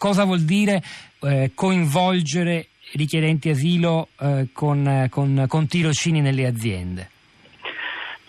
Cosa vuol dire coinvolgere richiedenti asilo con tirocini nelle aziende?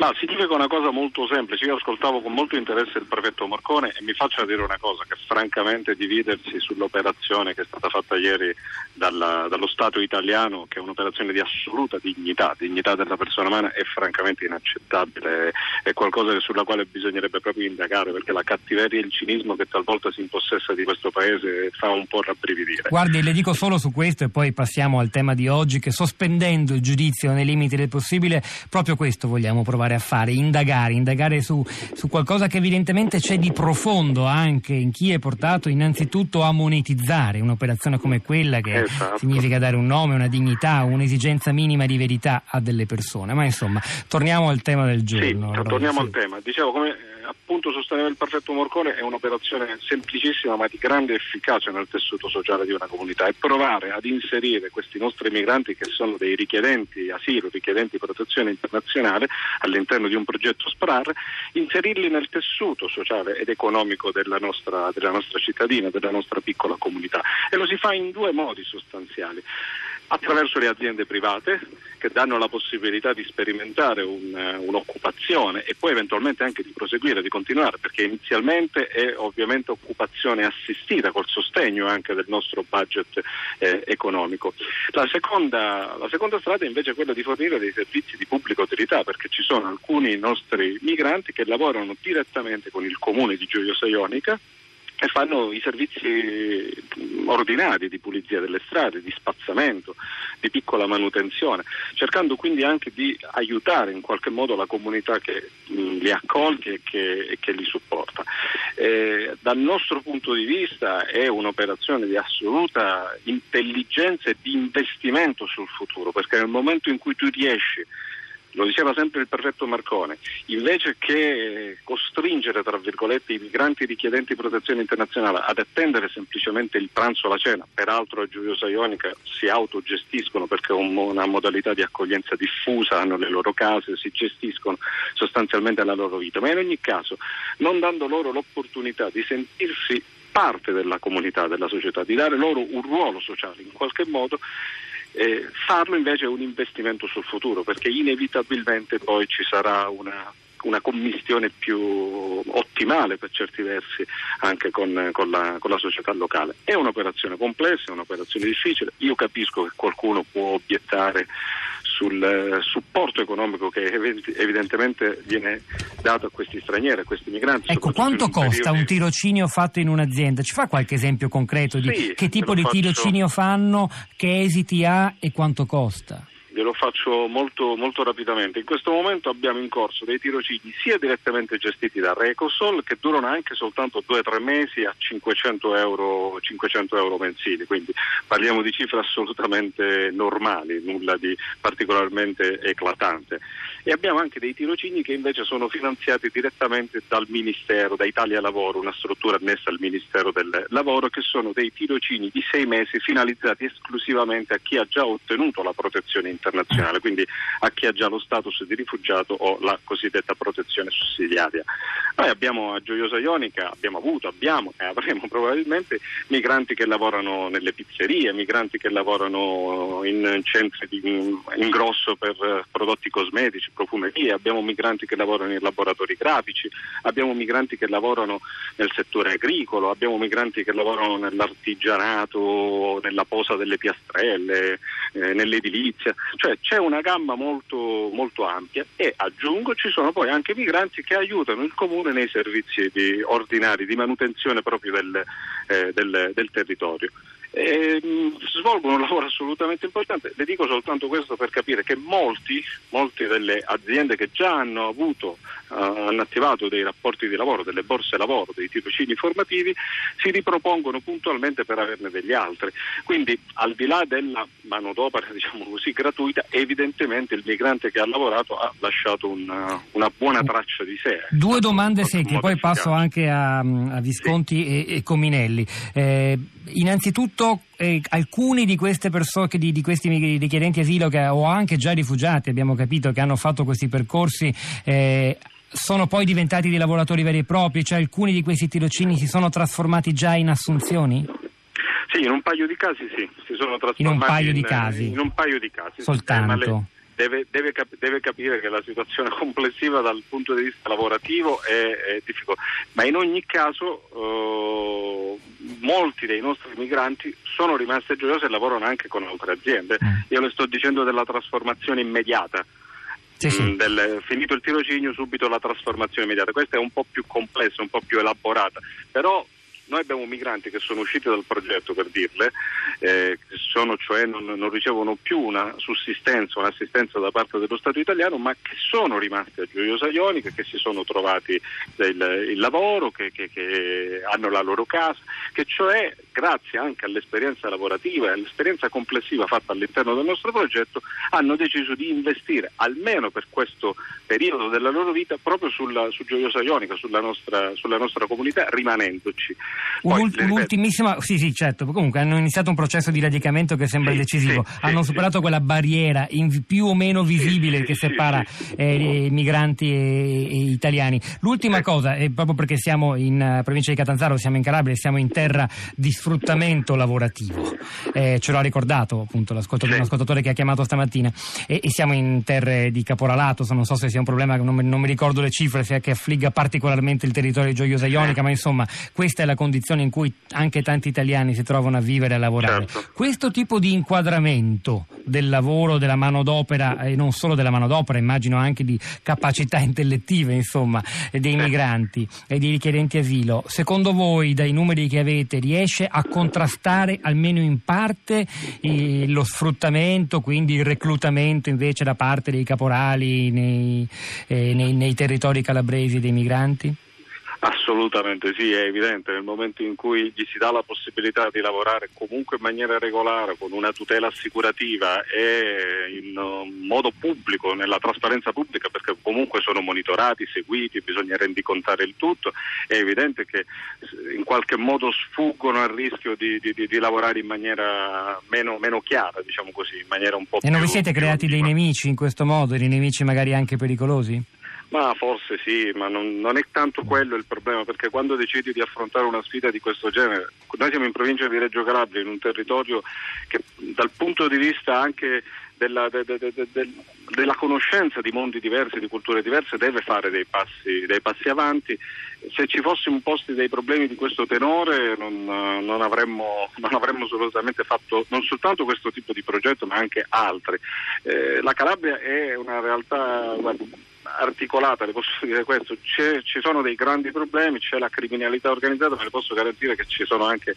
Ma significa una cosa molto semplice. Io ascoltavo con molto interesse il prefetto Morcone e mi faccio dire una cosa, che francamente dividersi sull'operazione che è stata fatta ieri dallo Stato italiano, che è un'operazione di assoluta dignità della persona umana, è francamente inaccettabile, è qualcosa sulla quale bisognerebbe proprio indagare, perché la cattiveria e il cinismo che talvolta si impossessa di questo paese fa un po' rabbrividire. Guardi, le dico solo su questo e poi passiamo al tema di oggi, che sospendendo il giudizio nei limiti del possibile, proprio questo vogliamo provare a fare, indagare su qualcosa che evidentemente c'è di profondo anche in chi è portato innanzitutto a monetizzare un'operazione come quella, che esatto, significa dare un nome, una dignità, un'esigenza minima di verità a delle persone. Ma insomma, torniamo al tema del giorno. Sì, torniamo al tema. Dicevo, come appunto sosteneva il prefetto Morcone, è un'operazione semplicissima ma di grande efficacia nel tessuto sociale di una comunità, e provare ad inserire questi nostri migranti, che sono dei richiedenti asilo, richiedenti protezione internazionale, all'interno di un progetto Sprar, inserirli nel tessuto sociale ed economico della nostra cittadina, della nostra piccola comunità. E lo si fa in due modi sostanziali: attraverso le aziende private, che danno la possibilità di sperimentare un'occupazione e poi eventualmente anche di proseguire, di continuare, perché inizialmente è ovviamente occupazione assistita col sostegno anche del nostro budget economico. La seconda strada è invece quella di fornire dei servizi di pubblica utilità, perché ci sono alcuni nostri migranti che lavorano direttamente con il comune di Gioiosa Ionica e fanno i servizi ordinari di pulizia delle strade, di spazzamento, di piccola manutenzione, cercando quindi anche di aiutare in qualche modo la comunità che li accoglie e che li supporta. Dal nostro punto di vista è un'operazione di assoluta intelligenza e di investimento sul futuro, perché nel momento in cui tu riesci, lo diceva sempre il prefetto Marcone, invece che costringere, tra virgolette, i migranti richiedenti protezione internazionale ad attendere semplicemente il pranzo o la cena, peraltro a Gioiosa Ionica si autogestiscono perché è una modalità di accoglienza diffusa, hanno le loro case, si gestiscono sostanzialmente la loro vita, ma in ogni caso non dando loro l'opportunità di sentirsi parte della comunità, della società, di dare loro un ruolo sociale in qualche modo. Farlo invece è un investimento sul futuro, perché inevitabilmente poi ci sarà una commistione più ottimale per certi versi anche con la società locale. È un'operazione complessa, è un'operazione difficile. Io capisco che qualcuno può obiettare sul supporto economico che evidentemente viene dato a questi stranieri, a questi migranti. Ecco, quanto costa un tirocinio fatto in un'azienda? Ci fa qualche esempio concreto di che tipo di tirocinio fanno, che esiti ha e quanto costa? Lo faccio molto, molto rapidamente. In questo momento abbiamo in corso dei tirocini sia direttamente gestiti da Recosol, che durano anche soltanto 2-3 mesi a €500 mensili, quindi parliamo di cifre assolutamente normali, nulla di particolarmente eclatante, e abbiamo anche dei tirocini che invece sono finanziati direttamente dal Ministero, da Italia Lavoro, una struttura annessa al Ministero del Lavoro, che sono dei tirocini di 6 mesi finalizzati esclusivamente a chi ha già ottenuto la protezione internazionale, quindi a chi ha già lo status di rifugiato o la cosiddetta protezione sussidiaria. Noi abbiamo a Gioiosa Ionica, abbiamo e avremo probabilmente migranti che lavorano nelle pizzerie, migranti che lavorano in centri di ingrosso per prodotti cosmetici, profumerie, abbiamo migranti che lavorano in laboratori grafici, abbiamo migranti che lavorano nel settore agricolo, abbiamo migranti che lavorano nell'artigianato, nella posa delle piastrelle, nell'edilizia. Cioè c'è una gamma molto, molto ampia, e aggiungo ci sono poi anche migranti che aiutano il comune nei servizi ordinari di manutenzione proprio del territorio. Svolgono un lavoro assolutamente importante. Le dico soltanto questo per capire che molti delle aziende che già hanno attivato dei rapporti di lavoro, delle borse lavoro, dei tirocini formativi, si ripropongono puntualmente per averne degli altri. Quindi, al di là della manodopera, diciamo così, gratuita, evidentemente il migrante che ha lavorato ha lasciato una buona traccia di sé. Due domande secche, poi passo anche a Visconti, sì, e Cominelli. Innanzitutto, alcuni di queste persone, di questi richiedenti asilo o anche già rifugiati, abbiamo capito, che hanno fatto questi percorsi, sono poi diventati dei lavoratori veri e propri, cioè alcuni di questi tirocini si sono trasformati già in assunzioni? Sì, in un paio di casi sì, si sono trasformati in un paio di casi. In un paio di casi soltanto. Deve capire che la situazione complessiva dal punto di vista lavorativo è difficile, ma in ogni caso molti dei nostri migranti sono rimasti a Gioiosa e lavorano anche con altre aziende. Io le sto dicendo della trasformazione immediata. Sì, sì. Finito il tirocinio, subito la trasformazione immediata. Questa è un po' più complessa, un po' più elaborata, però noi abbiamo migranti che sono usciti dal progetto, per dirle, sono, cioè non ricevono più una sussistenza, un'assistenza da parte dello Stato italiano, ma che sono rimasti a Gioiosa Ionica, che si sono trovati il lavoro, che hanno la loro casa, che cioè grazie anche all'esperienza lavorativa e all'esperienza complessiva fatta all'interno del nostro progetto hanno deciso di investire, almeno per questo periodo della loro vita, proprio su Gioiosa Ionica, sulla nostra comunità, rimanendoci. Un'ultimissima, sì, certo. Comunque hanno iniziato un processo di radicamento che sembra decisivo. Hanno superato quella barriera più o meno visibile che separa migranti e italiani. L'ultima cosa, proprio perché siamo in provincia di Catanzaro, siamo in Calabria, siamo in terra di sfruttamento lavorativo. Ce l'ha ricordato appunto l'ascoltatore che ha chiamato stamattina. E siamo in terre di caporalato. Non so se sia un problema, non mi ricordo le cifre, sia che affligga particolarmente il territorio di Gioiosa Ionica, ma insomma, questa è la condizione in cui anche tanti italiani si trovano a vivere e a lavorare. Certo. Questo tipo di inquadramento del lavoro, della manodopera, e non solo della manodopera, immagino anche di capacità intellettive, insomma, dei migranti e dei richiedenti asilo, secondo voi, dai numeri che avete, riesce a contrastare almeno in parte lo sfruttamento, quindi il reclutamento invece da parte dei caporali nei territori calabresi dei migranti? Assolutamente sì, è evidente, nel momento in cui gli si dà la possibilità di lavorare comunque in maniera regolare, con una tutela assicurativa e in modo pubblico, nella trasparenza pubblica, perché comunque sono monitorati, seguiti, bisogna rendicontare il tutto, è evidente che in qualche modo sfuggono al rischio di lavorare in maniera meno chiara, diciamo così, in maniera un po' più... E non vi siete creati dei nemici in questo modo, dei nemici magari anche pericolosi? Ma forse sì, ma non è tanto quello il problema, perché quando decidi di affrontare una sfida di questo genere, noi siamo in provincia di Reggio Calabria, in un territorio che dal punto di vista anche della conoscenza di mondi diversi, di culture diverse, deve fare dei passi avanti. Se ci fossimo posti dei problemi di questo tenore non avremmo assolutamente fatto non soltanto questo tipo di progetto, ma anche altri. La Calabria è una realtà articolata, le posso dire questo, ci sono dei grandi problemi, c'è la criminalità organizzata, ma le posso garantire che ci sono anche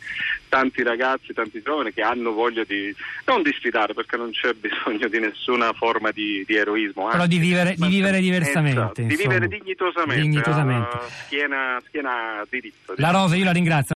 tanti ragazzi, tanti giovani che hanno voglia di, non di sfidare, perché non c'è bisogno di nessuna forma di eroismo, però di vivere diversamente, insomma, di vivere dignitosamente. Schiena diritta. La Rosa, io la ringrazio.